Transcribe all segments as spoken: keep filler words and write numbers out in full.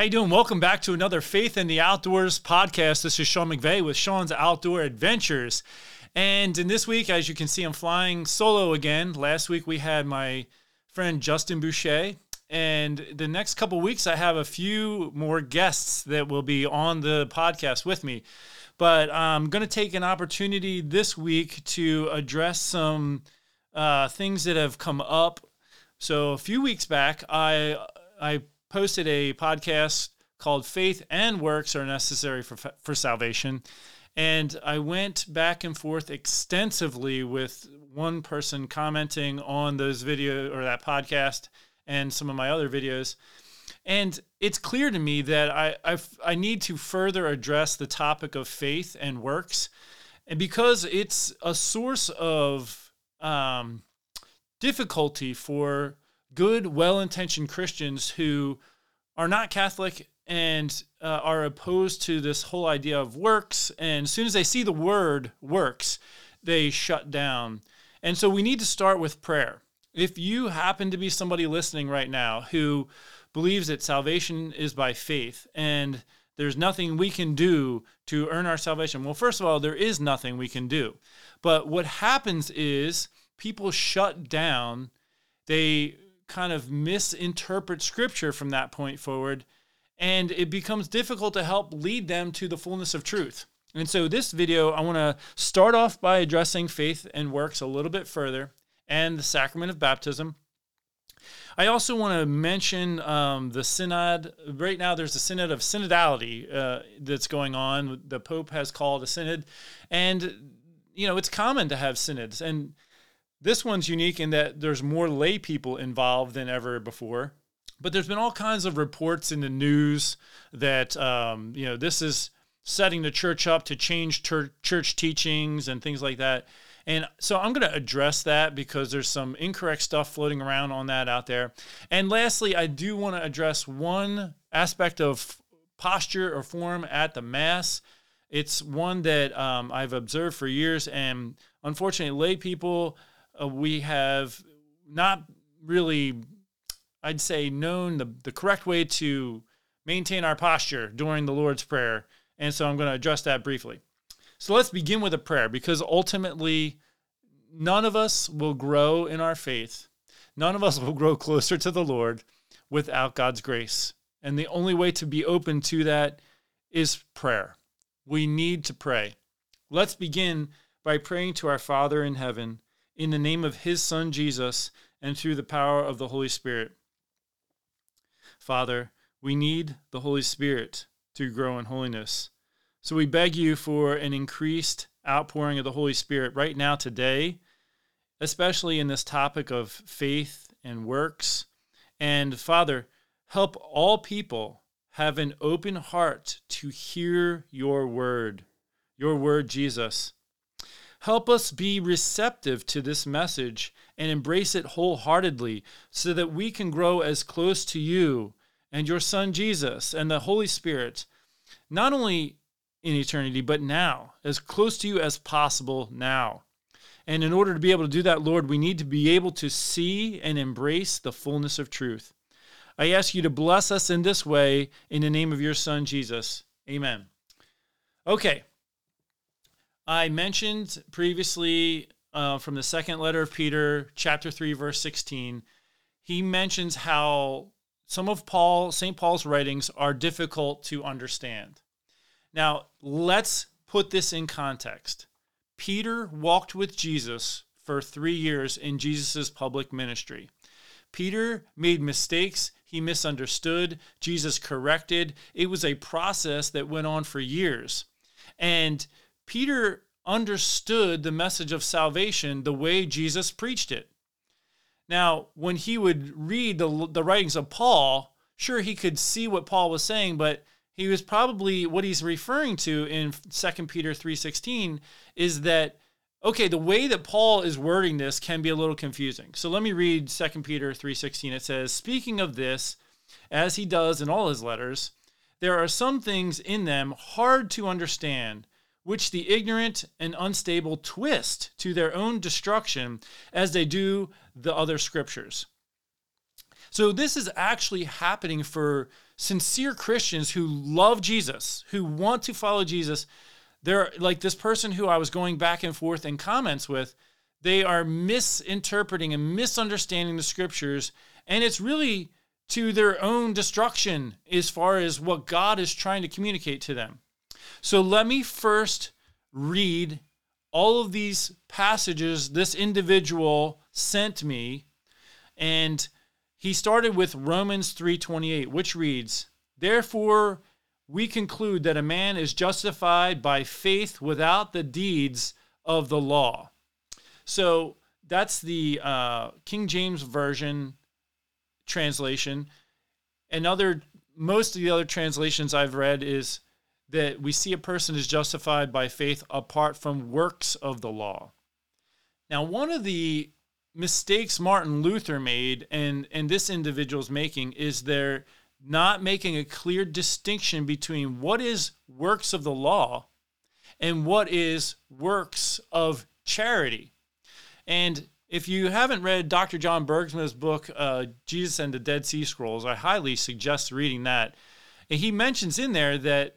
How you doing? Welcome back to another Faith in the Outdoors podcast. This is Sean McVeigh with Sean's Outdoor Adventures. And in this week, as you can see, I'm flying solo again. Last week, we had my friend Justin Boucher. And the next couple of weeks, I have a few more guests that will be on the podcast with me. But I'm going to take an opportunity this week to address some uh, things that have come up. So a few weeks back, I I posted a podcast called Faith and Works Are Necessary for for Salvation. And I went back and forth extensively with one person commenting on those video or that podcast and some of my other videos. And it's clear to me that I I've, I need to further address the topic of faith and works. And because it's a source of um, difficulty for good, well-intentioned Christians who are not Catholic and uh, are opposed to this whole idea of works. And as soon as they see the word works, they shut down. And so we need to start with prayer. If you happen to be somebody listening right now who believes that salvation is by faith and there's nothing we can do to earn our salvation, well, first of all, there is nothing we can do. But what happens is people shut down. They kind of misinterpret Scripture from that point forward, and it becomes difficult to help lead them to the fullness of truth. And so this video, I want to start off by addressing faith and works a little bit further and the sacrament of baptism. I also want to mention um, the synod. Right now there's a synod of synodality uh, that's going on. The Pope has called a synod, and you know it's common to have synods. And this one's unique in that there's more lay people involved than ever before. But there's been all kinds of reports in the news that, um, you know, this is setting the church up to change ter- church teachings and things like that. And so I'm going to address that because there's some incorrect stuff floating around on that out there. And lastly, I do want to address one aspect of posture or form at the Mass. It's one that um, I've observed for years, and unfortunately, lay people, uh, we have not really, I'd say, known the, the correct way to maintain our posture during the Lord's Prayer. And so I'm going to address that briefly. So let's begin with a prayer, because ultimately none of us will grow in our faith. None of us will grow closer to the Lord without God's grace. And the only way to be open to that is prayer. We need to pray. Let's begin by praying to our Father in heaven, in the name of his Son, Jesus, and through the power of the Holy Spirit. Father, we need the Holy Spirit to grow in holiness. So we beg you for an increased outpouring of the Holy Spirit right now today, especially in this topic of faith and works. And Father, help all people have an open heart to hear your word, your word, Jesus. Help us be receptive to this message and embrace it wholeheartedly so that we can grow as close to you and your Son, Jesus, and the Holy Spirit, not only in eternity, but now, as close to you as possible now. And in order to be able to do that, Lord, we need to be able to see and embrace the fullness of truth. I ask you to bless us in this way, in the name of your Son, Jesus. Amen. Okay. I mentioned previously uh, from the second letter of Peter, chapter three, verse sixteen, he mentions how some of Paul, Saint Paul's writings are difficult to understand. Now, let's put this in context. Peter walked with Jesus for three years in Jesus' public ministry. Peter made mistakes. He misunderstood. Jesus corrected. It was a process that went on for years. And Peter understood the message of salvation the way Jesus preached it. Now, when he would read the, the writings of Paul, sure, he could see what Paul was saying, but he was probably, what he's referring to in Second Peter three sixteen is that, okay, the way that Paul is wording this can be a little confusing. So let me read Second Peter three sixteen. It says, "Speaking of this, as he does in all his letters, there are some things in them hard to understand, which the ignorant and unstable twist to their own destruction as they do the other scriptures." So this is actually happening for sincere Christians who love Jesus, who want to follow Jesus. They're like this person who I was going back and forth in comments with. They are misinterpreting and misunderstanding the scriptures, and it's really to their own destruction as far as what God is trying to communicate to them. So let me first read all of these passages this individual sent me, and he started with Romans three twenty-eight, which reads, "Therefore we conclude that a man is justified by faith without the deeds of the law." So that's the uh, King James Version translation. Another, most of the other translations I've read is that we see a person is justified by faith apart from works of the law. Now, one of the mistakes Martin Luther made, and, and this individual's making, is they're not making a clear distinction between what is works of the law and what is works of charity. And if you haven't read Doctor John Bergsma's book, uh, Jesus and the Dead Sea Scrolls, I highly suggest reading that. And he mentions in there that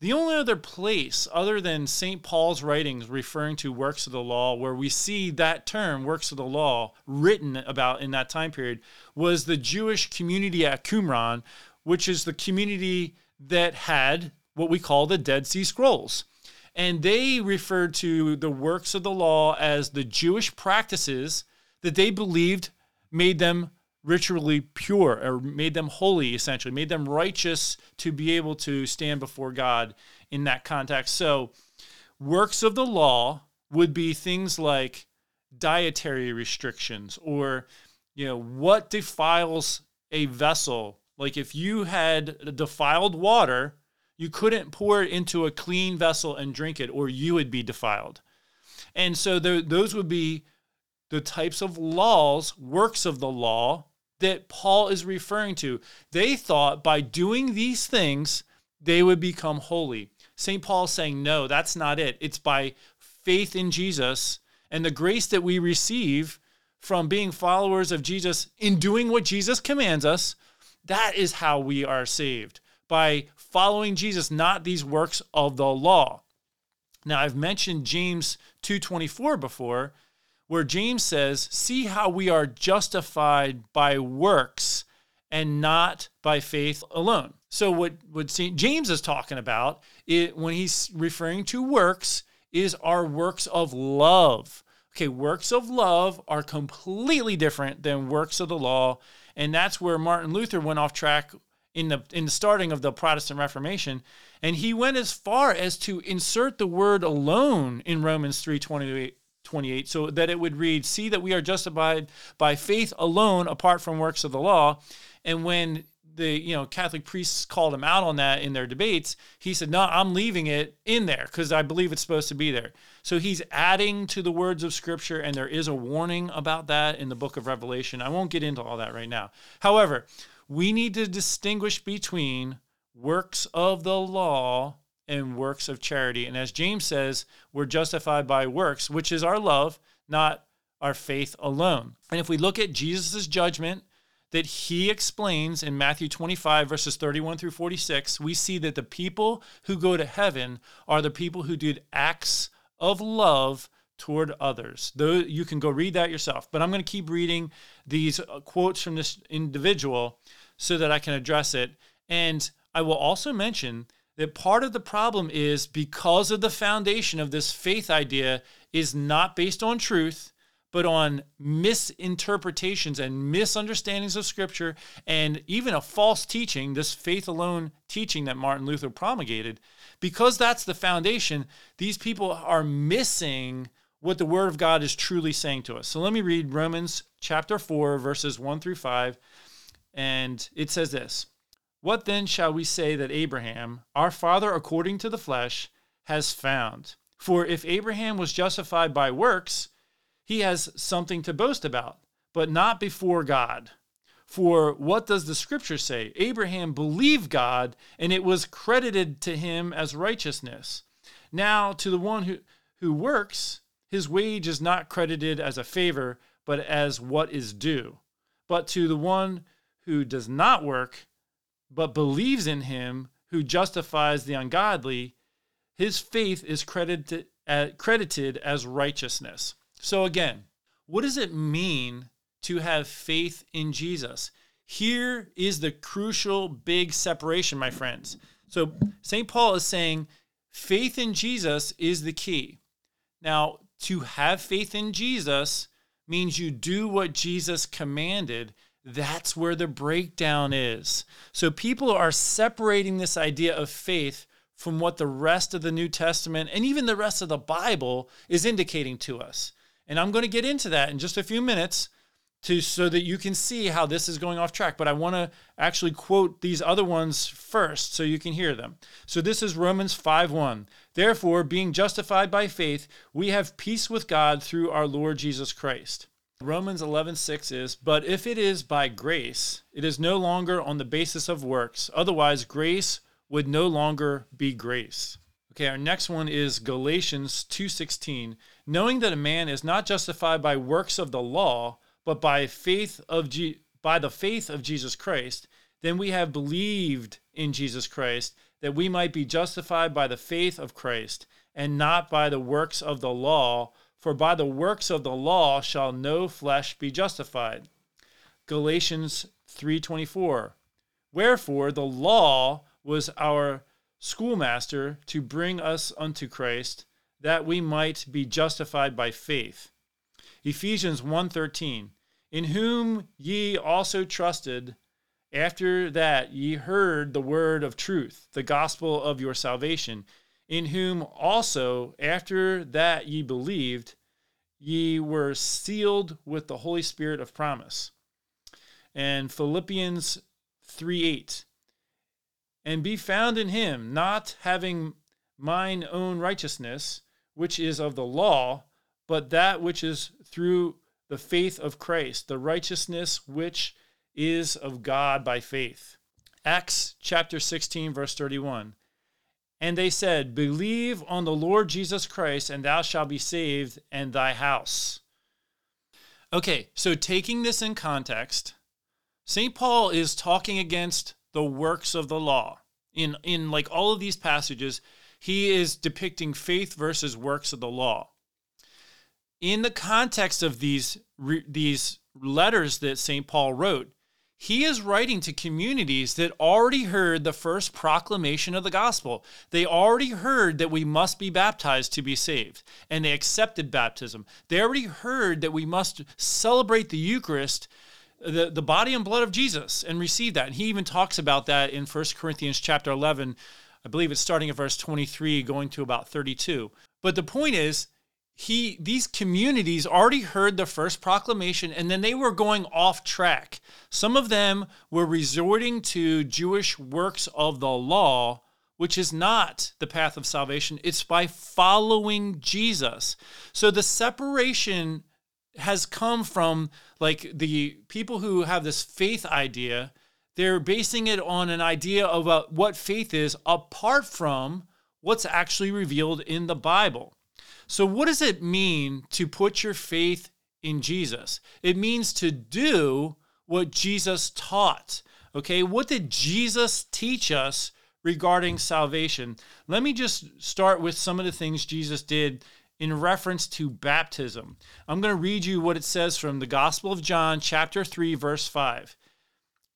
the only other place other than Saint Paul's writings referring to works of the law where we see that term, works of the law, written about in that time period was the Jewish community at Qumran, which is the community that had what we call the Dead Sea Scrolls. And they referred to the works of the law as the Jewish practices that they believed made them ritually pure, or made them holy, essentially, made them righteous to be able to stand before God in that context. So works of the law would be things like dietary restrictions, or, you know, what defiles a vessel. Like if you had defiled water, you couldn't pour it into a clean vessel and drink it, or you would be defiled. And so th- those would be the types of laws, works of the law, that Paul is referring to. They thought by doing these things, they would become holy. Saint Paul is saying, no, that's not it. It's by faith in Jesus and the grace that we receive from being followers of Jesus in doing what Jesus commands us. That is how we are saved, by following Jesus, not these works of the law. Now, I've mentioned James two twenty-four before, where James says, "See how we are justified by works and not by faith alone." So what, what Saint James is talking about, it, when he's referring to works, is our works of love. Okay, works of love are completely different than works of the law, and that's where Martin Luther went off track in the in the starting of the Protestant Reformation, and he went as far as to insert the word alone in Romans three twenty-eight, so that it would read, "See that we are justified by faith alone apart from works of the law." And when the you know Catholic priests called him out on that in their debates, he said, "No, I'm leaving it in there because I believe it's supposed to be there." So he's adding to the words of Scripture, and there is a warning about that in the book of Revelation. I won't get into all that right now. However, we need to distinguish between works of the law and works of charity. And as James says, we're justified by works, which is our love, not our faith alone. And if we look at Jesus' judgment that he explains in Matthew twenty-five, verses thirty-one through forty-six, we see that the people who go to heaven are the people who did acts of love toward others. Though you can go read that yourself, but I'm going to keep reading these quotes from this individual so that I can address it. And I will also mention that part of the problem is because of the foundation of this faith idea is not based on truth, but on misinterpretations and misunderstandings of Scripture, and even a false teaching, this faith alone teaching that Martin Luther promulgated. Because that's the foundation, these people are missing what the Word of God is truly saying to us. So let me read Romans chapter four, verses one through five, and it says this: "What then shall we say that Abraham, our father according to the flesh, has found? For if Abraham was justified by works, he has something to boast about, but not before God. For what does the Scripture say? Abraham believed God, and it was credited to him as righteousness. Now to the one who, who works, his wage is not credited as a favor, but as what is due. But to the one who does not work, but believes in him who justifies the ungodly, his faith is credited, uh, credited as righteousness. So again, what does it mean to have faith in Jesus? Here is the crucial big separation, my friends. So Saint Paul is saying faith in Jesus is the key. Now, to have faith in Jesus means you do what Jesus commanded. That's where the breakdown is. So people are separating this idea of faith from what the rest of the New Testament and even the rest of the Bible is indicating to us. And I'm going to get into that in just a few minutes to so that you can see how this is going off track. But I want to actually quote these other ones first so you can hear them. So this is Romans five one. Therefore, being justified by faith, we have peace with God through our Lord Jesus Christ. Romans eleven six is, but if it is by grace, it is no longer on the basis of works. Otherwise, grace would no longer be grace. Okay, our next one is Galatians two sixteen. Knowing that a man is not justified by works of the law, but by faith of Je- by the faith of Jesus Christ, then we have believed in Jesus Christ, that we might be justified by the faith of Christ, and not by the works of the law, for by the works of the law shall no flesh be justified. Galatians three twenty-four. Wherefore the law was our schoolmaster to bring us unto Christ, that we might be justified by faith. Ephesians one thirteen, in whom ye also trusted, after that ye heard the word of truth, the gospel of your salvation, in whom also, after that ye believed, ye were sealed with the Holy Spirit of promise. And Philippians three eight, and be found in him, not having mine own righteousness, which is of the law, but that which is through the faith of Christ, the righteousness which is of God by faith. Acts chapter sixteen, verse thirty-one. And they said, believe on the Lord Jesus Christ, and thou shalt be saved, and thy house. Okay, so taking this in context, Saint Paul is talking against the works of the law. In, in like all of these passages, he is depicting faith versus works of the law. In the context of these, these letters that Saint Paul wrote, he is writing to communities that already heard the first proclamation of the gospel. They already heard that we must be baptized to be saved, and they accepted baptism. They already heard that we must celebrate the Eucharist, the, the body and blood of Jesus, and receive that. And he even talks about that in First Corinthians chapter eleven. I believe it's starting at verse twenty-three, going to about thirty-two. But the point is, He, these communities already heard the first proclamation, and then they were going off track. Some of them were resorting to Jewish works of the law, which is not the path of salvation. It's by following Jesus. So the separation has come from like the people who have this faith idea. They're basing it on an idea of uh, what faith is apart from what's actually revealed in the Bible. So what does it mean to put your faith in Jesus? It means to do what Jesus taught, okay? What did Jesus teach us regarding salvation? Let me just start with some of the things Jesus did in reference to baptism. I'm going to read you what it says from the Gospel of John, chapter three, verse five.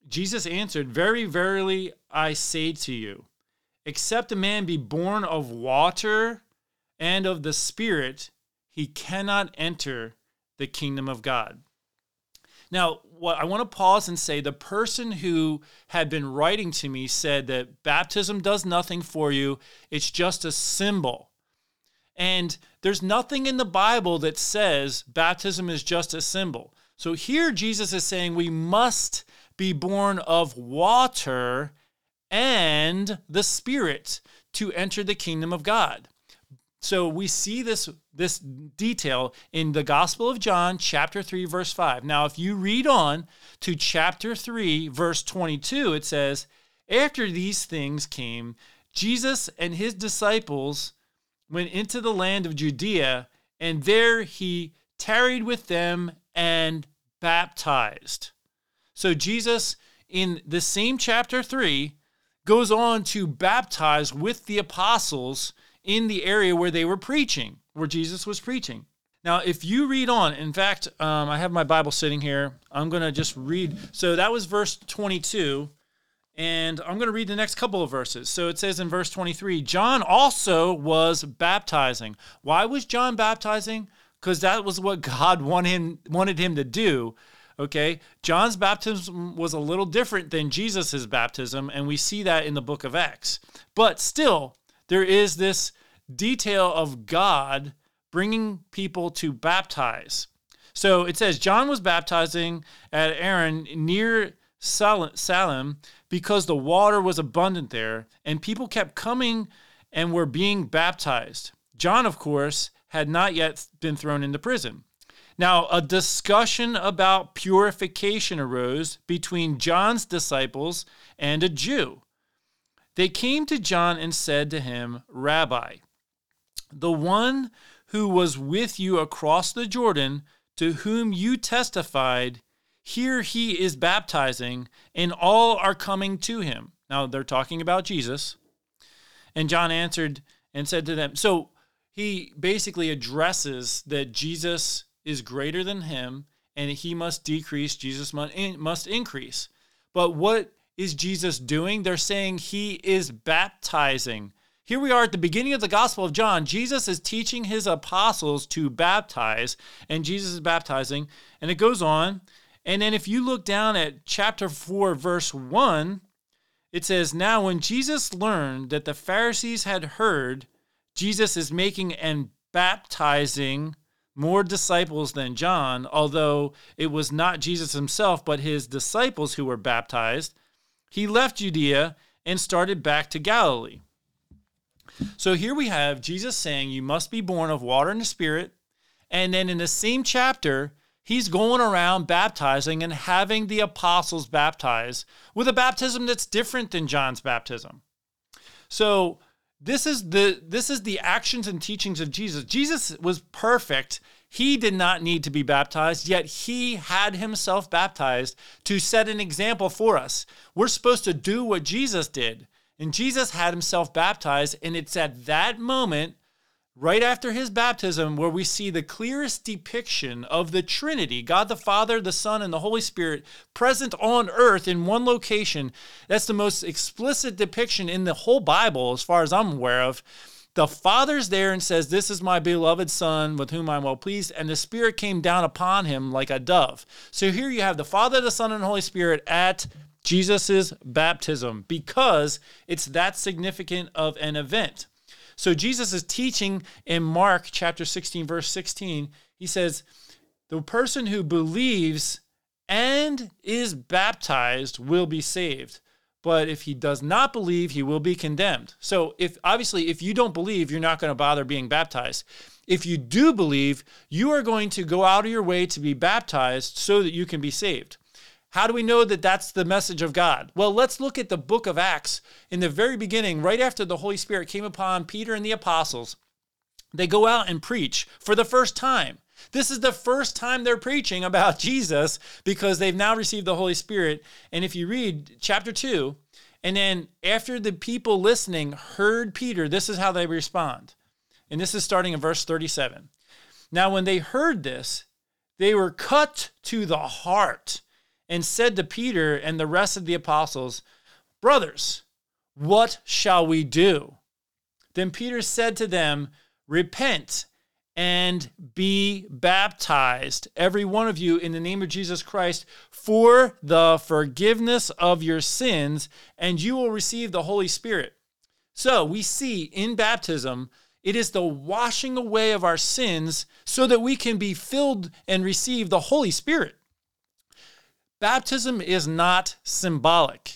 Jesus answered, very verily I say to you, except a man be born of water and of the Spirit, he cannot enter the kingdom of God. Now, what I want to pause and say, the person who had been writing to me said that baptism does nothing for you. It's just a symbol. And there's nothing in the Bible that says baptism is just a symbol. So here Jesus is saying we must be born of water and the Spirit to enter the kingdom of God. So we see this, this detail in the Gospel of John, chapter three, verse five. Now, if you read on to chapter three, verse twenty-two, it says, after these things came, Jesus and his disciples went into the land of Judea, and there he tarried with them and baptized. So Jesus in the same chapter three, goes on to baptize with the apostles in the area where they were preaching, where Jesus was preaching. Now, if you read on, in fact, um, I have my Bible sitting here. I'm going to just read. So that was verse twenty-two, and I'm going to read the next couple of verses. So it says in verse twenty-three, John also was baptizing. Why was John baptizing? Because that was what God wanted him, wanted him to do. Okay, John's baptism was a little different than Jesus's baptism, and we see that in the book of Acts. But still, there is this detail of God bringing people to baptize. So it says, John was baptizing at Aaron near Salim because the water was abundant there, and people kept coming and were being baptized. John, of course, had not yet been thrown into prison. Now, a discussion about purification arose between John's disciples and a Jew. They came to John and said to him, Rabbi, the one who was with you across the Jordan, to whom you testified, here he is baptizing, and all are coming to him. Now, they're talking about Jesus. And John answered and said to them, so he basically addresses that Jesus is greater than him, and he must decrease, Jesus must increase. But what is Jesus doing? They're saying he is baptizing. Here we are at the beginning of the Gospel of John. Jesus is teaching his apostles to baptize, and Jesus is baptizing, and it goes on. And then if you look down at chapter four, verse one, it says, now when Jesus learned that the Pharisees had heard, Jesus is making and baptizing more disciples than John, although it was not Jesus himself, but his disciples who were baptized, he left Judea and started back to Galilee. So here we have Jesus saying, you must be born of water and the Spirit. And then in the same chapter, he's going around baptizing and having the apostles baptize with a baptism that's different than John's baptism. So This is the this is the actions and teachings of Jesus. Jesus was perfect. He did not need to be baptized, yet he had himself baptized to set an example for us. We're supposed to do what Jesus did. And Jesus had himself baptized, and it's at that moment, right after his baptism, where we see the clearest depiction of the Trinity, God the Father, the Son, and the Holy Spirit, present on earth in one location. That's the most explicit depiction in the whole Bible, as far as I'm aware of. The Father's there and says, this is my beloved Son, with whom I'm well pleased, and the Spirit came down upon him like a dove. So here you have the Father, the Son, and the Holy Spirit at Jesus' baptism, because it's that significant of an event. So Jesus is teaching in Mark chapter sixteen, verse sixteen. He says, the person who believes and is baptized will be saved. But if he does not believe, he will be condemned. So if obviously, if you don't believe, you're not going to bother being baptized. If you do believe, you are going to go out of your way to be baptized so that you can be saved. How do we know that that's the message of God? Well, let's look at the book of Acts. In the very beginning, right after the Holy Spirit came upon Peter and the apostles, they go out and preach for the first time. This is the first time they're preaching about Jesus because they've now received the Holy Spirit. And if you read chapter two, and then after the people listening heard Peter, this is how they respond. And this is starting in verse thirty-seven. Now, when they heard this, they were cut to the heart and said to Peter and the rest of the apostles, brothers, what shall we do? Then Peter said to them, repent and be baptized, every one of you, in the name of Jesus Christ, for the forgiveness of your sins, and you will receive the Holy Spirit. So we see in baptism, it is the washing away of our sins so that we can be filled and receive the Holy Spirit. Baptism is not symbolic.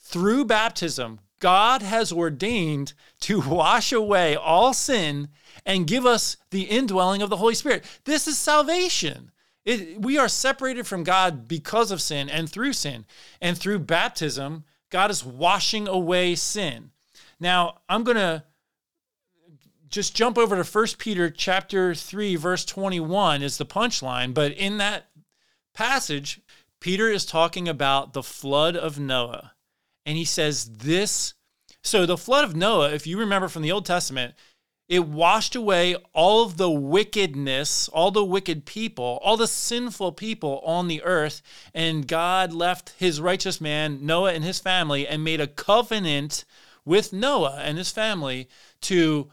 Through baptism, God has ordained to wash away all sin and give us the indwelling of the Holy Spirit. This is salvation. It, we are separated from God because of sin and through sin. And through baptism, God is washing away sin. Now, I'm going to just jump over to First Peter chapter three, verse twenty-one is the punchline. But in that passage, Peter is talking about the flood of Noah. And he says this, so the flood of Noah, if you remember from the Old Testament, it washed away all of the wickedness, all the wicked people, all the sinful people on the earth. And God left his righteous man, Noah, and his family, and made a covenant with Noah and his family to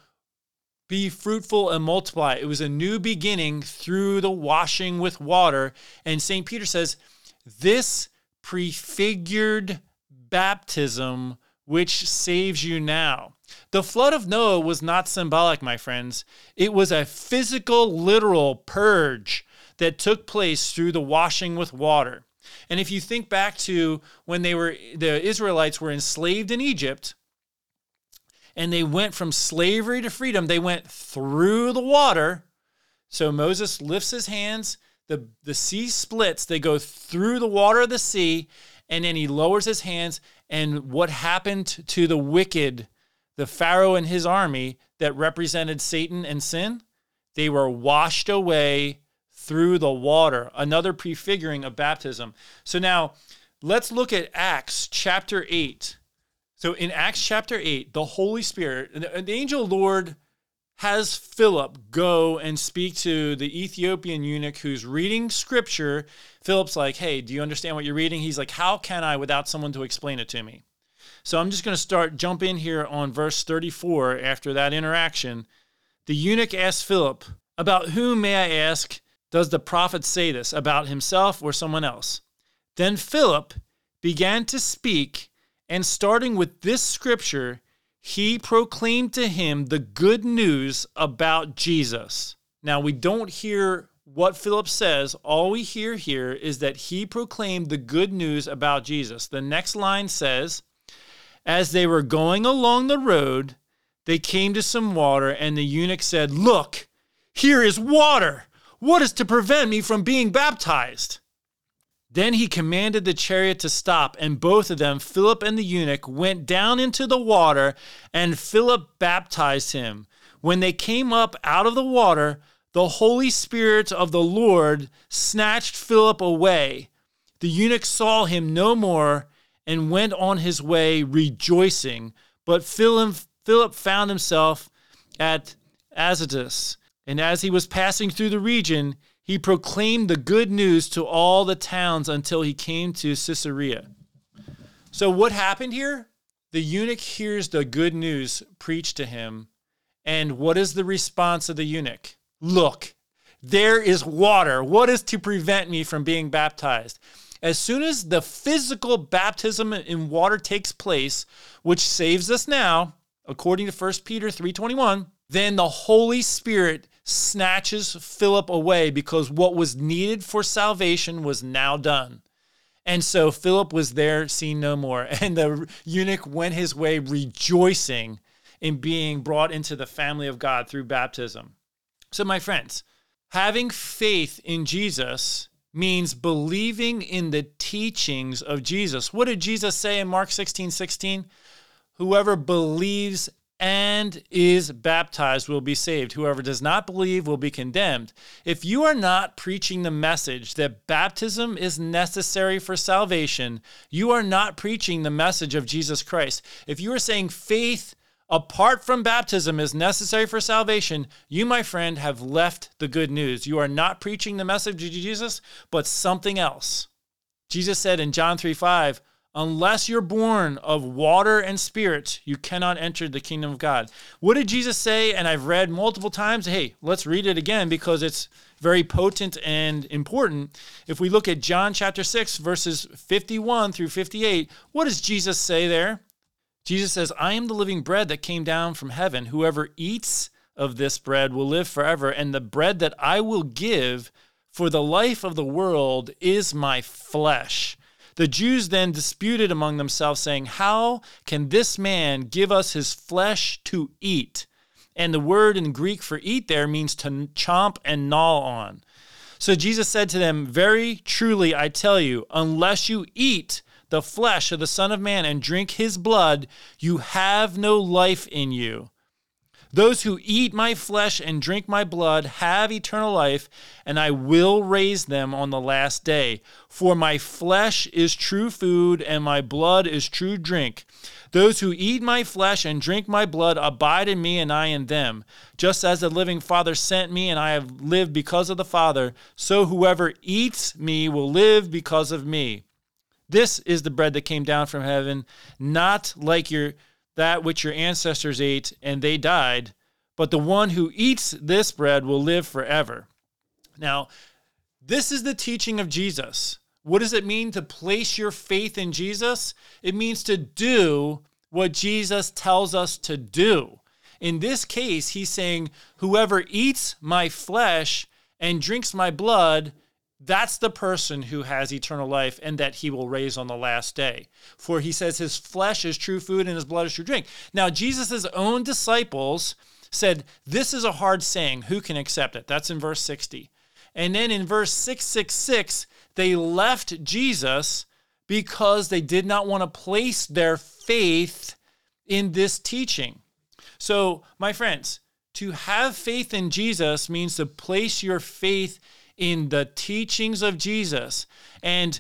be fruitful and multiply. It was a new beginning through the washing with water. And Saint Peter says, this prefigured baptism which saves you now. The flood of Noah was not symbolic, my friends. It was a physical, literal purge that took place through the washing with water. And if you think back to when they were, the Israelites were enslaved in Egypt, and they went from slavery to freedom, they went through the water. So Moses lifts his hands, the, the sea splits, they go through the water of the sea, and then he lowers his hands, and what happened to the wicked, the Pharaoh and his army that represented Satan and sin, they were washed away through the water, another prefiguring of baptism. So now let's look at Acts chapter eight. So in Acts chapter eight, the Holy Spirit, the angel Lord has Philip go and speak to the Ethiopian eunuch who's reading scripture. Philip's like, hey, do you understand what you're reading? He's like, how can I without someone to explain it to me? So I'm just going to start, jump in here on verse thirty-four after that interaction. The eunuch asked Philip, about whom, may I ask, does the prophet say this, about himself or someone else? Then Philip began to speak, and starting with this scripture, he proclaimed to him the good news about Jesus. Now, we don't hear what Philip says. All we hear here is that he proclaimed the good news about Jesus. The next line says, as they were going along the road, they came to some water, and the eunuch said, look, here is water. What is to prevent me from being baptized? Then he commanded the chariot to stop, and both of them, Philip and the eunuch, went down into the water, and Philip baptized him. When they came up out of the water, the Holy Spirit of the Lord snatched Philip away. The eunuch saw him no more, and went on his way rejoicing. But Philip found himself at Azotus, and as he was passing through the region, he proclaimed the good news to all the towns until he came to Caesarea. So what happened here? The eunuch hears the good news preached to him, and what is the response of the eunuch? Look, there is water. What is to prevent me from being baptized? As soon as the physical baptism in water takes place, which saves us now, according to First Peter three twenty-one, then the Holy Spirit snatches Philip away, because what was needed for salvation was now done. And so Philip was there, seen no more. And the eunuch went his way rejoicing in being brought into the family of God through baptism. So my friends, having faith in Jesus means believing in the teachings of Jesus. What did Jesus say in Mark sixteen sixteen? Whoever believes and is baptized will be saved. Whoever does not believe will be condemned. If you are not preaching the message that baptism is necessary for salvation, you are not preaching the message of Jesus Christ. If you are saying faith apart from baptism is necessary for salvation, you, my friend, have left the good news. You are not preaching the message of Jesus, but something else. Jesus said in John three five, unless you're born of water and spirit, you cannot enter the kingdom of God. What did Jesus say? And I've read multiple times. Hey, let's read it again because it's very potent and important. If we look at John chapter six, verses fifty-one through fifty-eight, what does Jesus say there? Jesus says, I am the living bread that came down from heaven. Whoever eats of this bread will live forever, and the bread that I will give for the life of the world is my flesh. The Jews then disputed among themselves, saying, how can this man give us his flesh to eat? And the word in Greek for eat there means to chomp and gnaw on. So Jesus said to them, very truly I tell you, unless you eat the flesh of the Son of Man and drink his blood, you have no life in you. Those who eat my flesh and drink my blood have eternal life, and I will raise them on the last day. For my flesh is true food, and my blood is true drink. Those who eat my flesh and drink my blood abide in me, and I in them. Just as the living Father sent me, and I have lived because of the Father, so whoever eats me will live because of me. This is the bread that came down from heaven, not like your that which your ancestors ate, and they died, but the one who eats this bread will live forever. Now, this is the teaching of Jesus. What does it mean to place your faith in Jesus? It means to do what Jesus tells us to do. In this case, he's saying, whoever eats my flesh and drinks my blood, that's the person who has eternal life, and that he will raise on the last day. For he says his flesh is true food and his blood is true drink. Now, Jesus' own disciples said, this is a hard saying. Who can accept it? That's in verse sixty. And then in verse six sixty-six, they left Jesus because they did not want to place their faith in this teaching. So, my friends, to have faith in Jesus means to place your faith in the teachings of Jesus. And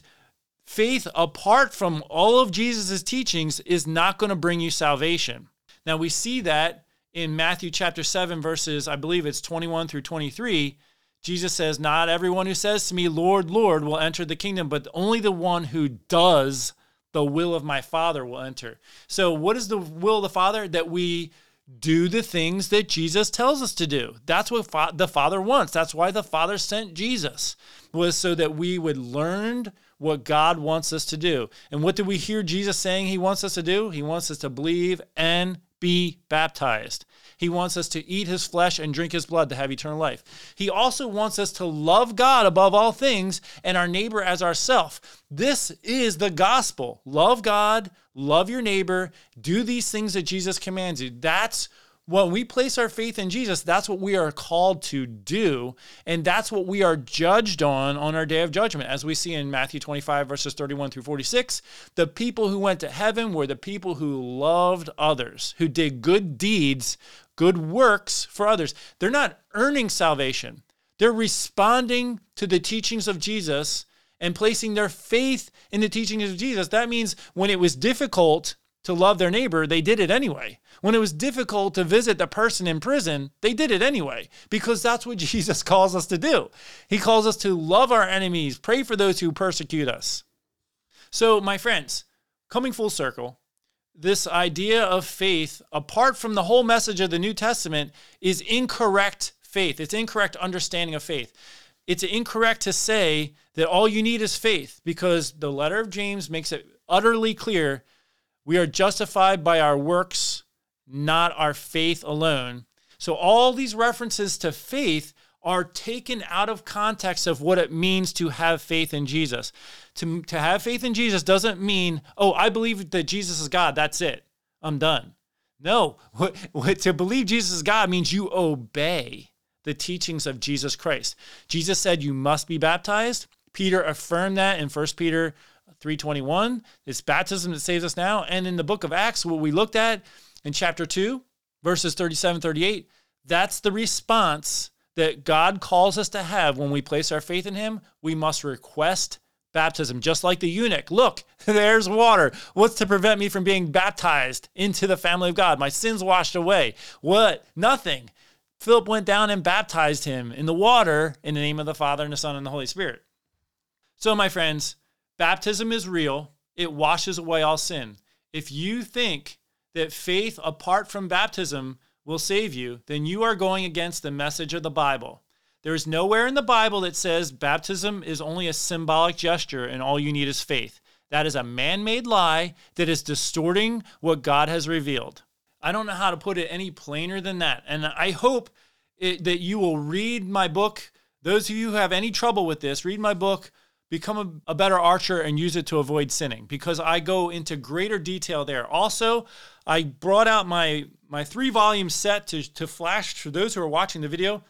faith apart from all of Jesus' teachings is not going to bring you salvation. Now, we see that in Matthew chapter seven, verses, I believe it's twenty-one through twenty-three. Jesus says, not everyone who says to me, Lord, Lord, will enter the kingdom, but only the one who does the will of my Father will enter. So what is the will of the Father? That we do the things that Jesus tells us to do. That's what fa- the Father wants. That's why the Father sent Jesus, was so that we would learn what God wants us to do. And what did we hear Jesus saying he wants us to do? He wants us to believe and be baptized. He wants us to eat his flesh and drink his blood to have eternal life. He also wants us to love God above all things and our neighbor as ourselves. This is the gospel. Love God, love your neighbor, do these things that Jesus commands you. That's when we place our faith in Jesus, that's what we are called to do, and that's what we are judged on on our day of judgment. As we see in Matthew twenty-five, verses thirty-one through forty-six, the people who went to heaven were the people who loved others, who did good deeds, good works for others. They're not earning salvation. They're responding to the teachings of Jesus and placing their faith in the teachings of Jesus. That means when it was difficult to love their neighbor, they did it anyway. When it was difficult to visit the person in prison, they did it anyway, because that's what Jesus calls us to do. He calls us to love our enemies, pray for those who persecute us. So, my friends, coming full circle, this idea of faith, apart from the whole message of the New Testament, is incorrect faith. It's incorrect understanding of faith. It's incorrect to say that all you need is faith, because the letter of James makes it utterly clear we are justified by our works, not our faith alone. So all these references to faith are taken out of context of what it means to have faith in Jesus. To, to have faith in Jesus doesn't mean, oh, I believe that Jesus is God, that's it, I'm done. No, what, what, to believe Jesus is God means you obey the teachings of Jesus Christ. Jesus said you must be baptized. Peter affirmed that in First Peter three twenty-one, it's baptism that saves us now. And in the book of Acts, what we looked at in chapter two, verses thirty-seven, thirty-eight, that's the response that God calls us to have when we place our faith in him. We must request baptism, just like the eunuch. Look, there's water. What's to prevent me from being baptized into the family of God? My sins washed away. What? Nothing. Philip went down and baptized him in the water in the name of the Father and the Son and the Holy Spirit. So, my friends, baptism is real. It washes away all sin. If you think that faith apart from baptism will save you, then you are going against the message of the Bible. There is nowhere in the Bible that says baptism is only a symbolic gesture and all you need is faith. That is a man-made lie that is distorting what God has revealed. I don't know how to put it any plainer than that. And I hope it, that you will read my book. Those of you who have any trouble with this, read my book, Become a, a Better Archer and Use It to Avoid Sinning, because I go into greater detail there. Also, I brought out my, my three-volume set to, to flash for those who are watching the video.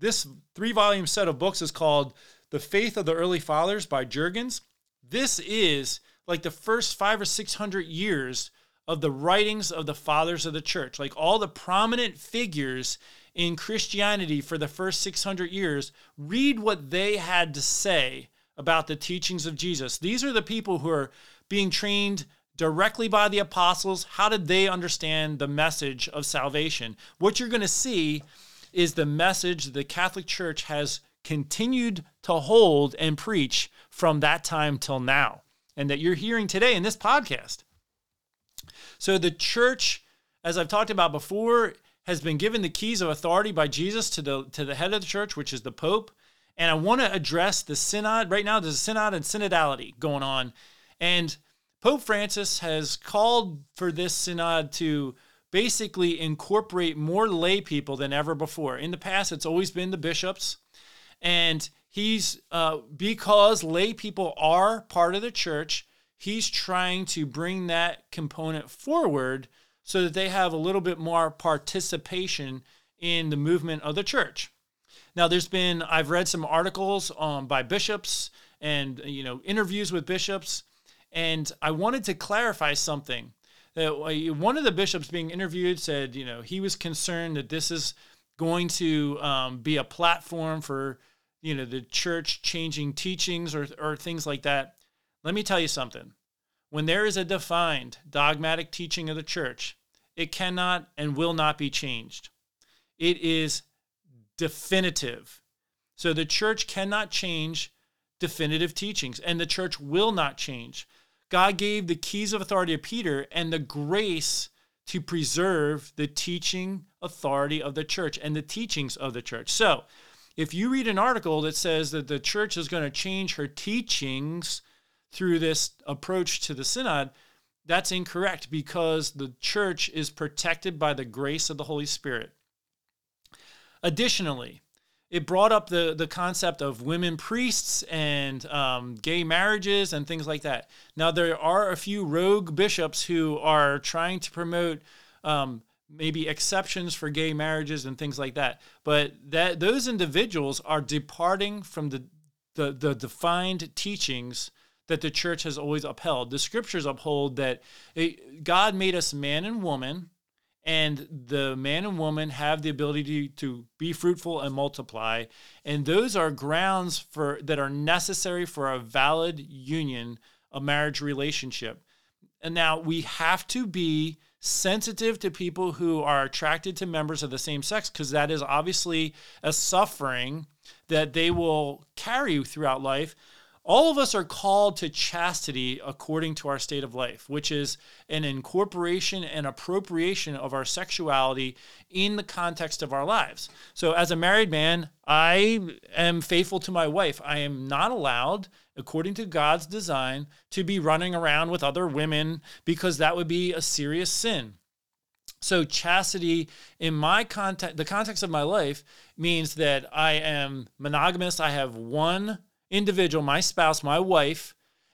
This three-volume set of books is called The Faith of the Early Fathers by Jurgens. This is like the first five or six hundred years of the writings of the fathers of the church. Like all the prominent figures in Christianity for the first six hundred years, read what they had to say about the teachings of Jesus. These are the people who are being trained directly by the apostles. How did they understand the message of salvation? What you're going to see is the message the Catholic Church has continued to hold and preach from that time till now, and that you're hearing today in this podcast. So the church, as I've talked about before, has been given the keys of authority by Jesus to the to the head of the church, which is the Pope. And I want to address the synod. Right now, there's a synod and synodality going on. And Pope Francis has called for this synod to basically incorporate more lay people than ever before. In the past, it's always been the bishops. And he's, uh, because lay people are part of the church, he's trying to bring that component forward so that they have a little bit more participation in the movement of the church. Now, there's been, I've read some articles um, by bishops and, you know, interviews with bishops, and I wanted to clarify something. That one of the bishops being interviewed said, you know, he was concerned that this is going to um, be a platform for, you know, the church changing teachings or, or things like that. Let me tell you something. When there is a defined dogmatic teaching of the church, it cannot and will not be changed. It is definitive. So the church cannot change definitive teachings, and the church will not change. God gave the keys of authority to Peter and the grace to preserve the teaching authority of the church and the teachings of the church. So if you read an article that says that the church is going to change her teachings through this approach to the synod, that's incorrect, because the church is protected by the grace of the Holy Spirit. Additionally, it brought up the, the concept of women priests and um, gay marriages and things like that. Now, there are a few rogue bishops who are trying to promote um, maybe exceptions for gay marriages and things like that. But that those individuals are departing from the, the, the defined teachings that the church has always upheld. The scriptures uphold that it, God made us man and woman, and the man and woman have the ability to, to be fruitful and multiply. And those are grounds for that are necessary for a valid union, a marriage relationship. And now we have to be sensitive to people who are attracted to members of the same sex, because that is obviously a suffering that they will carry throughout life. All of us are called to chastity according to our state of life, which is an incorporation and appropriation of our sexuality in the context of our lives. So as a married man, I am faithful to my wife. I am not allowed, according to God's design, to be running around with other women, because that would be a serious sin. So chastity in my context, the context of my life, means that I am monogamous. I have one individual, my spouse, my wife,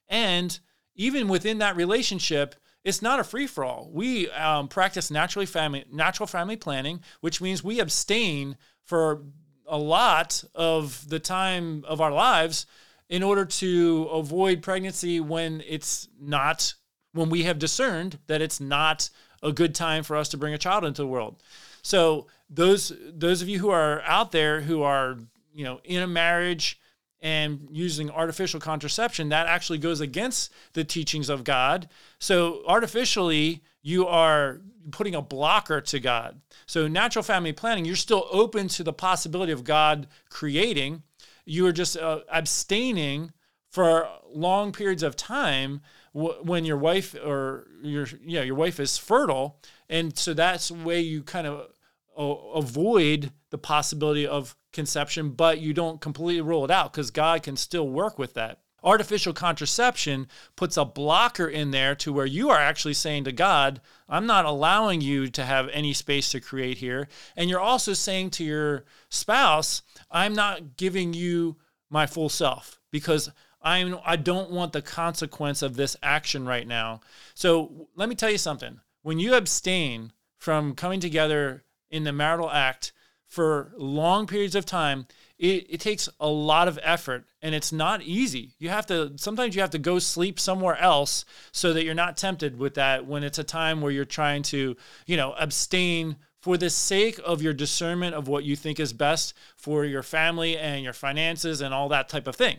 and even within that relationship, it's not a free-for-all. We um, practice naturally family, natural family planning, which means we abstain for a lot of the time of our lives in order to avoid pregnancy when it's not, when we have discerned that it's not a good time for us to bring a child into the world. So those those of you who are out there who are, you know, in a marriage and using artificial contraception, that actually goes against the teachings of God. So artificially, you are putting a blocker to God. So natural family planning, you're still open to the possibility of God creating. You are just uh, abstaining for long periods of time w- when your wife or your you know, your wife is fertile. And so that's the way you kind of uh, avoid the possibility of conception, but you don't completely rule it out, because God can still work with that. Artificial contraception puts a blocker in there to where you are actually saying to God, I'm not allowing you to have any space to create here. And you're also saying to your spouse, I'm not giving you my full self, because I'm, I don't want the consequence of this action right now. So let me tell you something. When you abstain from coming together in the marital act for long periods of time, it, it takes a lot of effort and it's not easy. You have to, sometimes you have to go sleep somewhere else so that you're not tempted with that when it's a time where you're trying to, you know, abstain for the sake of your discernment of what you think is best for your family and your finances and all that type of thing.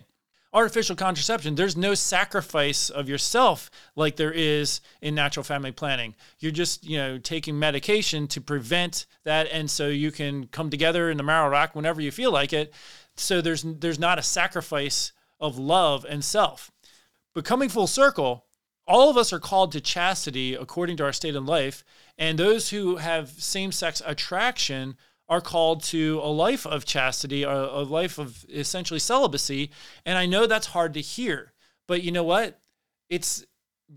Artificial contraception, there's no sacrifice of yourself like there is in natural family planning. You're just, you know, taking medication to prevent that, and so you can come together in the marrow rock whenever you feel like it. So there's there's not a sacrifice of love and self. But coming full circle, all of us are called to chastity according to our state in life, and those who have same-sex attraction are called to a life of chastity, a life of essentially celibacy. And I know that's hard to hear, but you know what? It's,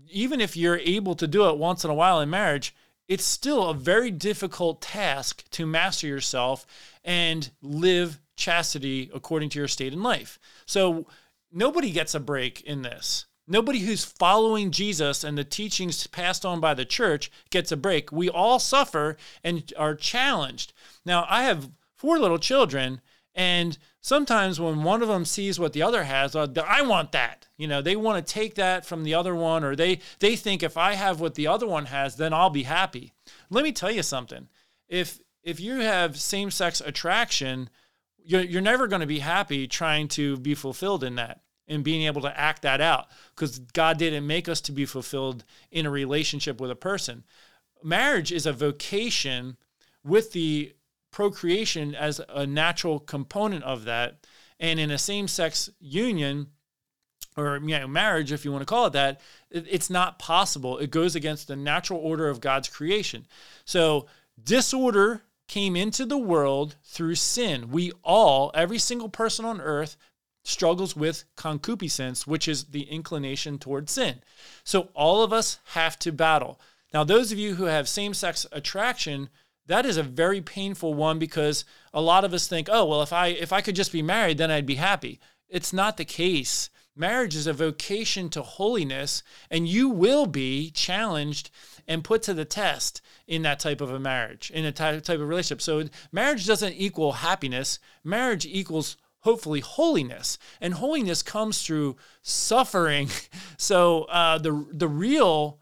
even if you're able to do it once in a while in marriage, it's still a very difficult task to master yourself and live chastity according to your state in life. So nobody gets a break in this. Nobody who's following Jesus and the teachings passed on by the church gets a break. We all suffer and are challenged. Now, I have four little children, and sometimes when one of them sees what the other has, I want that. You know, they want to take that from the other one, or they, they think if I have what the other one has, then I'll be happy. Let me tell you something. If if you have same-sex attraction, you're, you're never going to be happy trying to be fulfilled in that and being able to act that out, because God didn't make us to be fulfilled in a relationship with a person. Marriage is a vocation with the procreation as a natural component of that. And in a same-sex union, or you know, marriage, if you want to call it that, it's not possible. It goes against the natural order of God's creation. So disorder came into the world through sin. We all, every single person on earth, struggles with concupiscence, which is the inclination toward sin. So all of us have to battle. Now, those of you who have same-sex attraction, that is a very painful one, because a lot of us think, oh, well, if I if I could just be married, then I'd be happy. It's not the case. Marriage is a vocation to holiness, and you will be challenged and put to the test in that type of a marriage, in a type of relationship. So marriage doesn't equal happiness. Marriage equals hopefully holiness, and holiness comes through suffering. So uh, the the real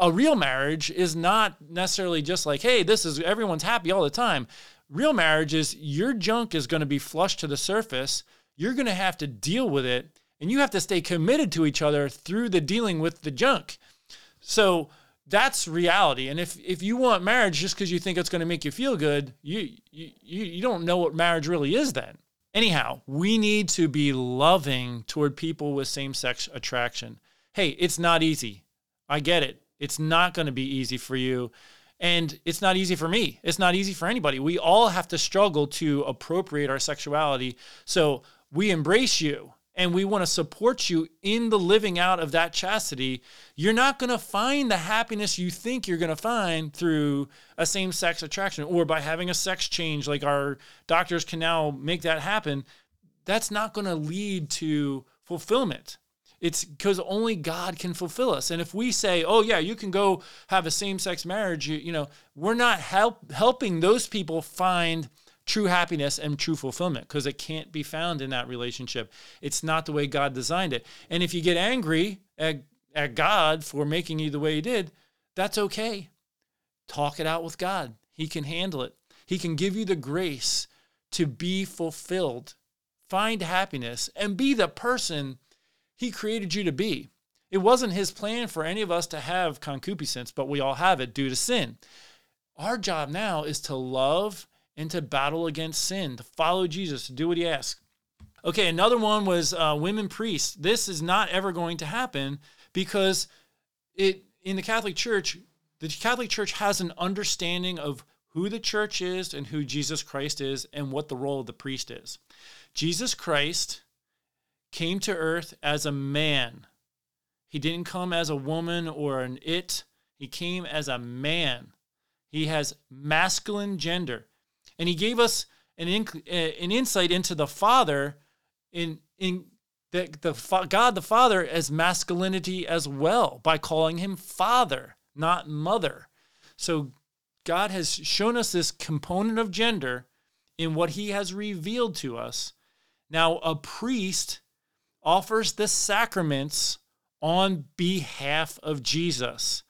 a real marriage is not necessarily just like, hey, this is everyone's happy all the time. Real marriage is your junk is going to be flushed to the surface. You're going to have to deal with it, and you have to stay committed to each other through the dealing with the junk. So that's reality. And if if you want marriage just because you think it's going to make you feel good, you you you don't know what marriage really is then. Anyhow, we need to be loving toward people with same-sex attraction. Hey, it's not easy. I get it. It's not going to be easy for you. And it's not easy for me. It's not easy for anybody. We all have to struggle to appropriate our sexuality. So we embrace you, and we want to support you in the living out of that chastity. You're not going to find the happiness you think you're going to find through a same-sex attraction or by having a sex change, like our doctors can now make that happen. That's not going to lead to fulfillment. It's because only God can fulfill us. And if we say, oh, yeah, you can go have a same-sex marriage, you, you know, we're not help, helping those people find true happiness and true fulfillment, because it can't be found in that relationship. It's not the way God designed it. And if you get angry at, at God for making you the way he did, that's okay. Talk it out with God. He can handle it. He can give you the grace to be fulfilled, find happiness, and be the person he created you to be. It wasn't his plan for any of us to have concupiscence, but we all have it due to sin. Our job now is to love and to battle against sin, to follow Jesus, to do what he asks. Okay, another one was uh, women priests. This is not ever going to happen, because it in the Catholic Church, the Catholic Church has an understanding of who the church is and who Jesus Christ is and what the role of the priest is. Jesus Christ came to earth as a man. He didn't come as a woman or an it. He came as a man. He has masculine gender. And he gave us an inc- an insight into the Father, in in the, the fa- God the Father as masculinity as well, by calling him Father, not Mother. So God has shown us this component of gender in what he has revealed to us. Now, a priest offers the sacraments on behalf of Jesus.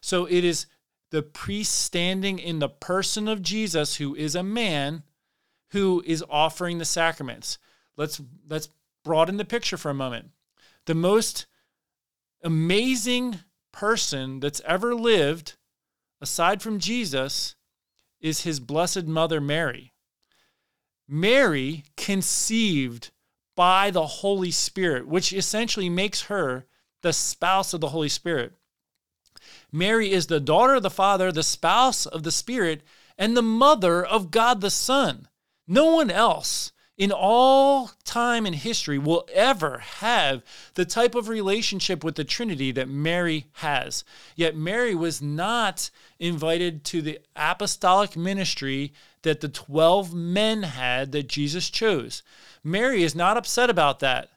So it is the priest standing in the person of Jesus, who is a man, who is offering the sacraments. Let's let's broaden the picture for a moment. The most amazing person that's ever lived, aside from Jesus, is his Blessed Mother Mary. Mary conceived by the Holy Spirit, which essentially makes her the spouse of the Holy Spirit. Mary is the daughter of the Father, the spouse of the Spirit, and the mother of God the Son. No one else in all time in history will ever have the type of relationship with the Trinity that Mary has. Yet Mary was not invited to the apostolic ministry that the twelve men had that Jesus chose. Mary is not upset about that.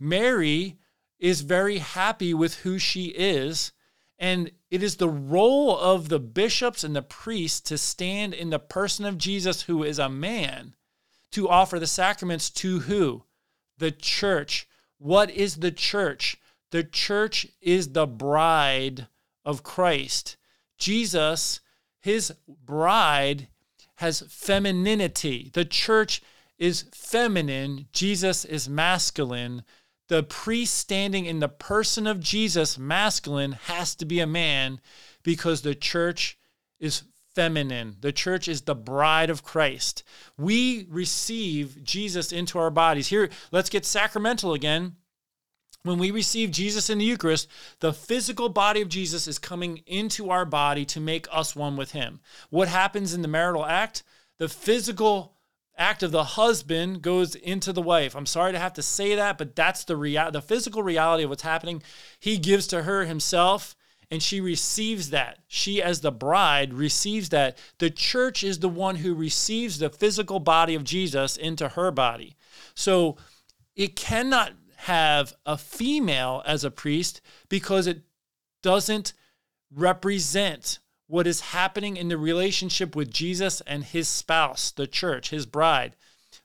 Mary is very happy with who she is, and it is the role of the bishops and the priests to stand in the person of Jesus, who is a man, to offer the sacraments to who? The church. What is the church? The church is the bride of Christ. Jesus, his bride, has femininity. The church is feminine. Jesus is masculine. The priest standing in the person of Jesus, masculine, has to be a man, because the church is feminine. Feminine. The church is the bride of Christ. We receive Jesus into our bodies. Here, let's get sacramental again. When we receive Jesus in the Eucharist, the physical body of Jesus is coming into our body to make us one with him. What happens in the marital act? The physical act of the husband goes into the wife. I'm sorry to have to say that, but that's the rea- the physical reality of what's happening. He gives to her himself, and she receives that. She, as the bride, receives that. The church is the one who receives the physical body of Jesus into her body. So it cannot have a female as a priest, because it doesn't represent what is happening in the relationship with Jesus and his spouse, the church, his bride.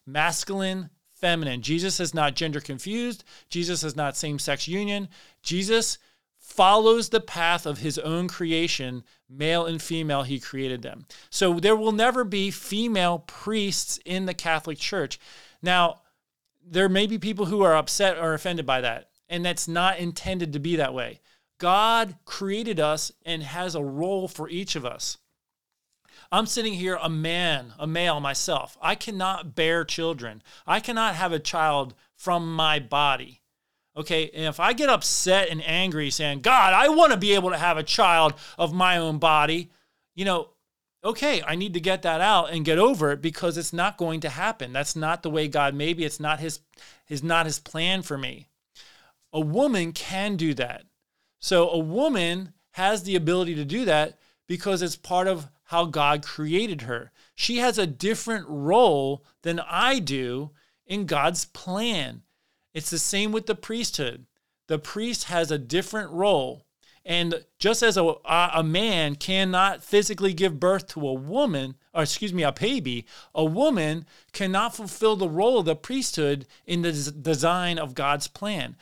Masculine, feminine. Jesus is not gender confused. Jesus is not same-sex union. Jesus follows the path of his own creation, male and female, he created them. So there will never be female priests in the Catholic Church. Now, there may be people who are upset or offended by that, and that's not intended to be that way. God created us and has a role for each of us. I'm sitting here, a man, a male myself. I cannot bear children. I cannot have a child from my body. Okay, and if I get upset and angry saying, God, I want to be able to have a child of my own body, you know, okay, I need to get that out and get over it, because it's not going to happen. That's not the way God made me. It's not his, his, not his plan for me. A woman can do that. So a woman has the ability to do that because it's part of how God created her. She has a different role than I do in God's plan. It's the same with the priesthood. The priest has a different role. And just as a, a man cannot physically give birth to a woman, or excuse me, a baby, a woman cannot fulfill the role of the priesthood in the design of God's plan.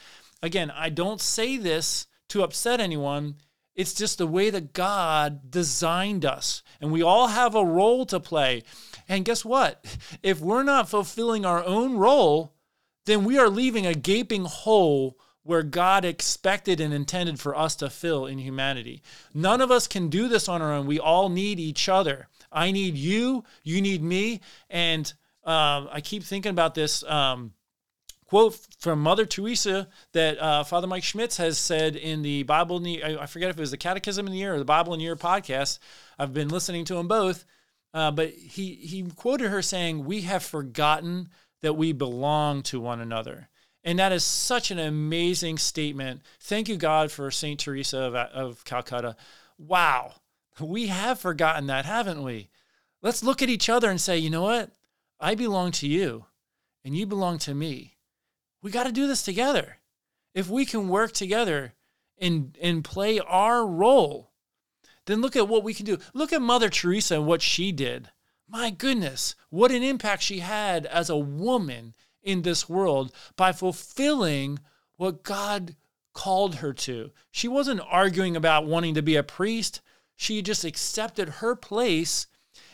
Again, I don't say this to upset anyone. It's just the way that God designed us. And we all have a role to play. And guess what? If we're not fulfilling our own role, then we are leaving a gaping hole where God expected and intended for us to fill in humanity. None of us can do this on our own. We all need each other. I need you, you need me. And um, I keep thinking about this um, quote from Mother Teresa that uh, Father Mike Schmitz has said in the Bible in the, I forget if it was the Catechism in the Year or the Bible in the Year podcast. I've been listening to them both. Uh, but he, he quoted her saying, we have forgotten that we belong to one another. And that is such an amazing statement. Thank you, God, for Saint Teresa of, of Calcutta. Wow, we have forgotten that, haven't we? Let's look at each other and say, you know what? I belong to you, and you belong to me. We got to do this together. If we can work together and, and play our role, then look at what we can do. Look at Mother Teresa and what she did. My goodness, what an impact she had as a woman in this world by fulfilling what God called her to. She wasn't arguing about wanting to be a priest. She just accepted her place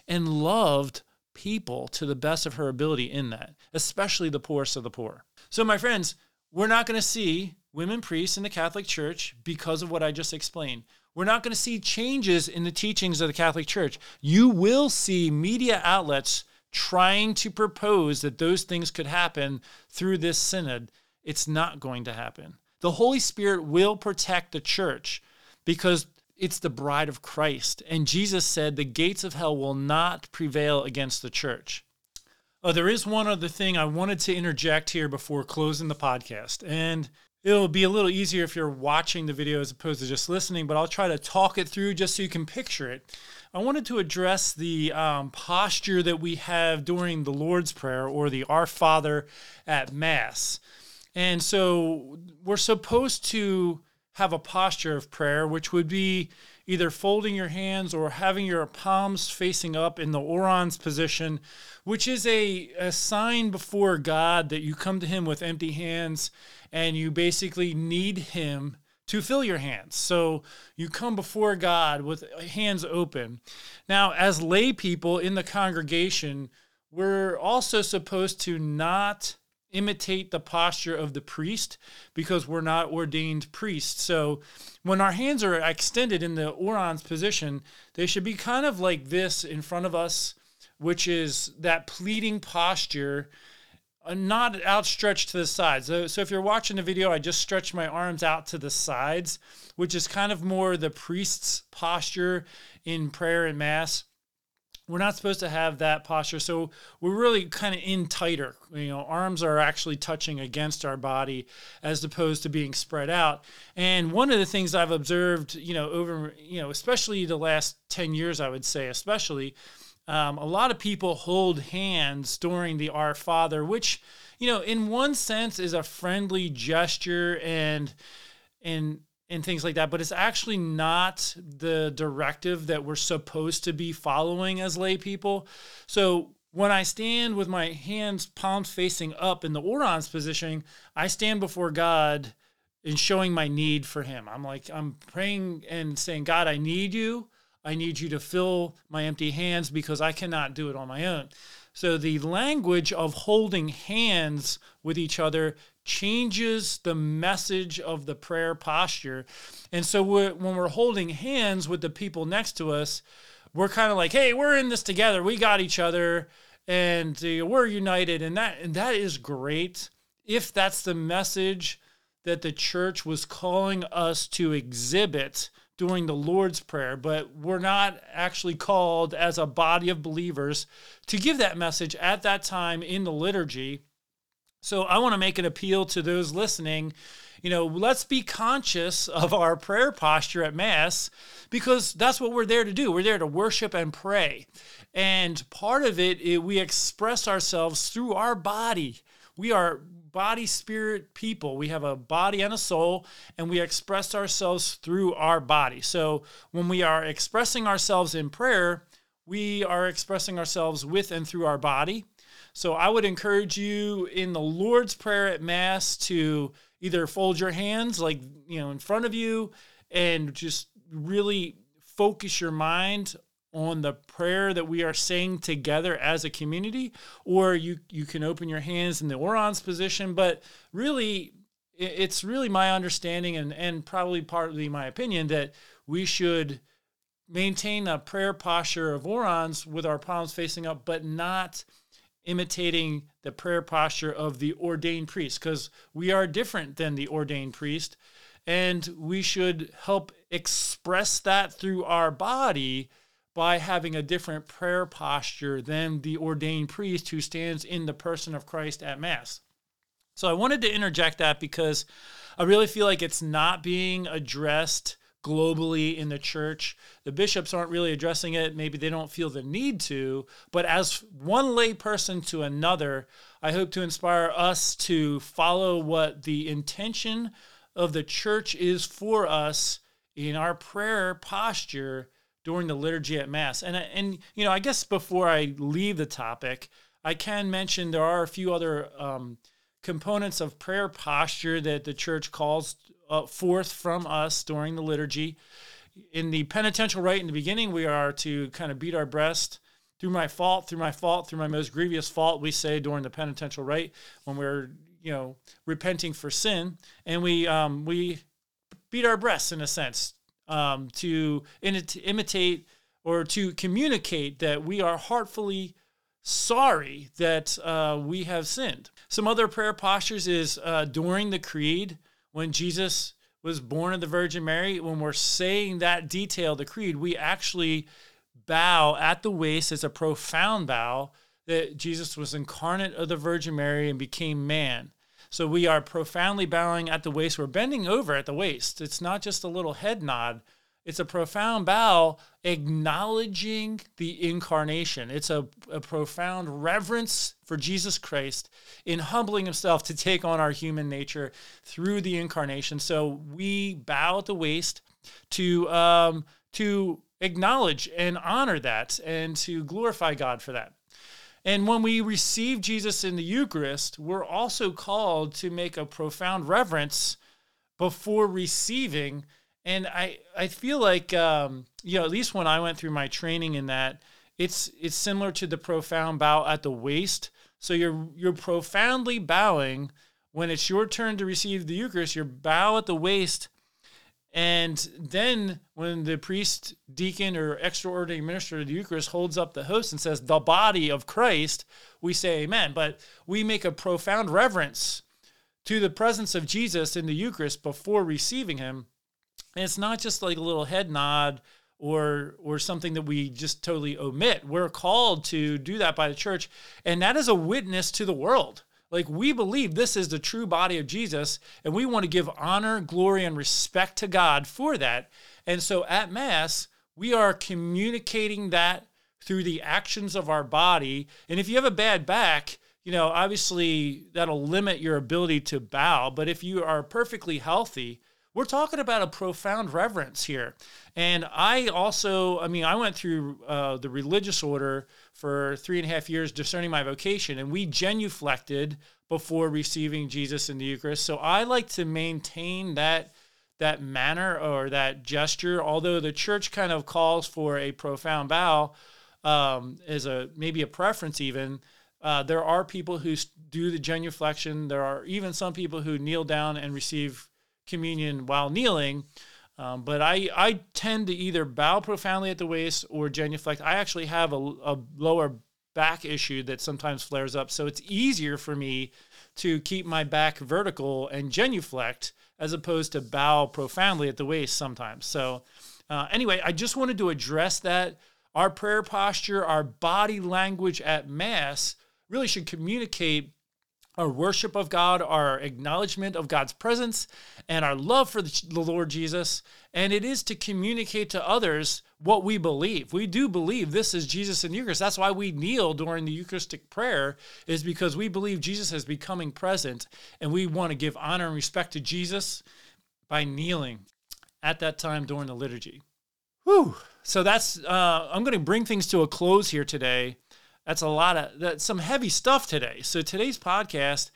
and loved people to the best of her ability in that, especially the poorest of the poor. So my friends, we're not going to see women priests in the Catholic Church because of what I just explained. We're not going to see changes in the teachings of the Catholic Church. You will see media outlets trying to propose that those things could happen through this synod. It's not going to happen. The Holy Spirit will protect the church because it's the bride of Christ. And Jesus said the gates of hell will not prevail against the church. Oh, there is one other thing I wanted to interject here before closing the podcast. And it'll be a little easier if you're watching the video as opposed to just listening, but I'll try to talk it through just so you can picture it. I wanted to address the um, posture that we have during the Lord's Prayer or the Our Father at Mass. And so we're supposed to have a posture of prayer, which would be either folding your hands or having your palms facing up in the orans position, which is a, a sign before God that you come to him with empty hands and you basically need him to fill your hands. So you come before God with hands open. Now, as lay people in the congregation, we're also supposed to not imitate the posture of the priest because we're not ordained priests. So when our hands are extended in the orans position, they should be kind of like this in front of us, which is that pleading posture, not outstretched to the sides. So, so if you're watching the video, I just stretch my arms out to the sides, which is kind of more the priest's posture in prayer and Mass. We're not supposed to have that posture. So we're really kind of in tighter. You know, arms are actually touching against our body as opposed to being spread out. And one of the things I've observed, you know, over, you know, especially the last ten years, I would say, especially, um, a lot of people hold hands during the Our Father, which, you know, in one sense is a friendly gesture and, and, and things like that, but it's actually not the directive that we're supposed to be following as lay people. So when I stand with my hands, palms facing up in the orans position, I stand before God in showing my need for him. I'm like, I'm praying and saying, God, I need you. I need you to fill my empty hands because I cannot do it on my own. So the language of holding hands with each other changes the message of the prayer posture. And so we're, when we're holding hands with the people next to us, we're kind of like, hey, we're in this together. We got each other and uh, we're united. And that, and that is great if that's the message that the church was calling us to exhibit during the Lord's Prayer, but we're not actually called as a body of believers to give that message at that time in the liturgy. So I want to make an appeal to those listening. You know, let's be conscious of our prayer posture at Mass because that's what we're there to do. We're there to worship and pray. And part of it, it we express ourselves through our body. We are body, spirit, people. We have a body and a soul, and we express ourselves through our body. So when we are expressing ourselves in prayer, we are expressing ourselves with and through our body. So I would encourage you in the Lord's Prayer at Mass to either fold your hands, like, you know, in front of you, and just really focus your mind on the prayer that we are saying together as a community, or you you can open your hands in the orans position. But really, it's really my understanding and, and probably partly my opinion that we should maintain a prayer posture of orans with our palms facing up, but not imitating the prayer posture of the ordained priest, because we are different than the ordained priest, and we should help express that through our body by having a different prayer posture than the ordained priest who stands in the person of Christ at Mass. So I wanted to interject that because I really feel like it's not being addressed globally in the church. The bishops aren't really addressing it. Maybe they don't feel the need to, but as one lay person to another, I hope to inspire us to follow what the intention of the church is for us in our prayer posture during the liturgy at Mass. And, and you know, I guess before I leave the topic, I can mention there are a few other um, components of prayer posture that the Church calls uh, forth from us during the liturgy. In the penitential rite in the beginning, we are to kind of beat our breast. Through my fault, through my fault, through my most grievous fault, we say during the penitential rite when we're, you know, repenting for sin. And we um, we beat our breasts, in a sense, um, to, in, to imitate or to communicate that we are heartfully sorry that uh, we have sinned. Some other prayer postures is uh, during the creed, when Jesus was born of the Virgin Mary, when we're saying that detail, the creed, we actually bow at the waist as a profound bow that Jesus was incarnate of the Virgin Mary and became man. So we are profoundly bowing at the waist. We're bending over at the waist. It's not just a little head nod. It's a profound bow acknowledging the incarnation. It's a, a profound reverence for Jesus Christ in humbling himself to take on our human nature through the incarnation. So we bow at the waist to um, to acknowledge and honor that and to glorify God for that. And when we receive Jesus in the Eucharist, we're also called to make a profound reverence before receiving. And I, I feel like, um, you know, at least when I went through my training in that, it's it's similar to the profound bow at the waist. So you're you're profoundly bowing. When it's your turn to receive the Eucharist, you bow at the waist. And then when the priest, deacon, or extraordinary minister of the Eucharist holds up the host and says, the body of Christ, we say amen. But we make a profound reverence to the presence of Jesus in the Eucharist before receiving him. And it's not just like a little head nod or or something that we just totally omit. We're called to do that by the Church, and that is a witness to the world. Like, we believe this is the true body of Jesus, and we want to give honor, glory, and respect to God for that. And so at Mass, we are communicating that through the actions of our body. And if you have a bad back, you know, obviously that'll limit your ability to bow. But if you are perfectly healthy, we're talking about a profound reverence here. And I also, I mean, I went through uh, the religious order for three and a half years discerning my vocation, and we genuflected before receiving Jesus in the Eucharist. So I like to maintain that that manner or that gesture, although the Church kind of calls for a profound bow um, as a maybe a preference even. Uh, there are people who do the genuflection. There are even some people who kneel down and receive communion while kneeling, um, but I, I tend to either bow profoundly at the waist or genuflect. I actually have a, a lower back issue that sometimes flares up, so it's easier for me to keep my back vertical and genuflect as opposed to bow profoundly at the waist sometimes. So uh, anyway, I just wanted to address that. Our prayer posture, our body language at Mass really should communicate our worship of God, our acknowledgement of God's presence, and our love for the Lord Jesus. And it is to communicate to others what we believe. We do believe this is Jesus in the Eucharist. That's why we kneel during the Eucharistic prayer, is because we believe Jesus is becoming present, and we want to give honor and respect to Jesus by kneeling at that time during the liturgy. Whew. So that's, uh, I'm going to bring things to a close here today. That's a lot of, that's some heavy stuff today. So today's podcast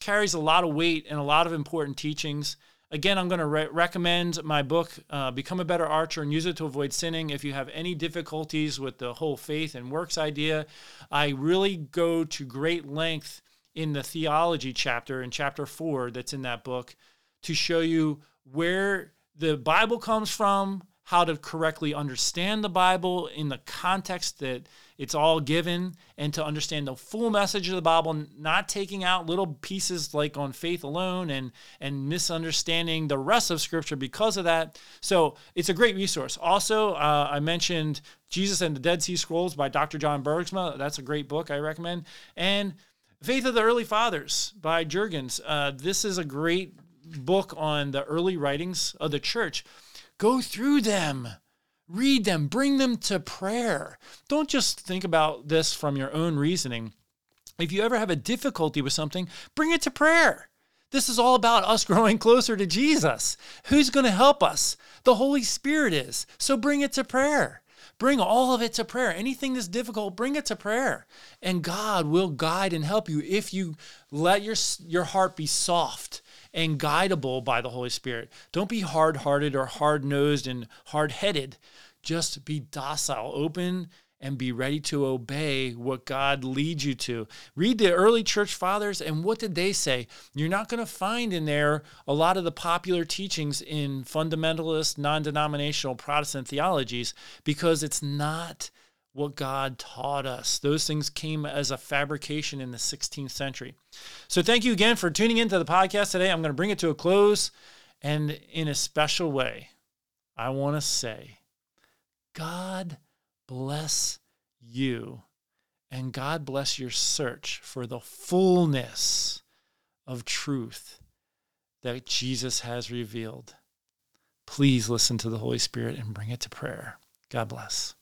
carries a lot of weight and a lot of important teachings. Again, I'm going to re- recommend my book, uh, Become a Better Archer and Use It to Avoid Sinning. If you have any difficulties with the whole faith and works idea, I really go to great length in the theology chapter, in chapter four that's in that book, to show you where the Bible comes from, how to correctly understand the Bible in the context that it's all given, and to understand the full message of the Bible, not taking out little pieces like on faith alone and, and misunderstanding the rest of Scripture because of that. So it's a great resource. Also, uh, I mentioned Jesus and the Dead Sea Scrolls by Doctor John Bergsma. That's a great book I recommend. And Faith of the Early Fathers by Jurgens. Uh, this is a great book on the early writings of the Church. Go through them, read them, bring them to prayer. Don't just think about this from your own reasoning. If you ever have a difficulty with something, bring it to prayer. This is all about us growing closer to Jesus. Who's going to help us? The Holy Spirit is. So bring it to prayer. Bring all of it to prayer. Anything that's difficult, bring it to prayer. And God will guide and help you if you let your, your heart be soft and guidable by the Holy Spirit. Don't be hard-hearted or hard-nosed and hard-headed. Just be docile, open, and be ready to obey what God leads you to. Read the early church fathers, and what did they say? You're not going to find in there a lot of the popular teachings in fundamentalist, non-denominational Protestant theologies, because it's not what God taught us. Those things came as a fabrication in the sixteenth century. So thank you again for tuning into the podcast today. I'm going to bring it to a close, and in a special way, I want to say, God bless you, and God bless your search for the fullness of truth that Jesus has revealed. Please listen to the Holy Spirit and bring it to prayer. God bless.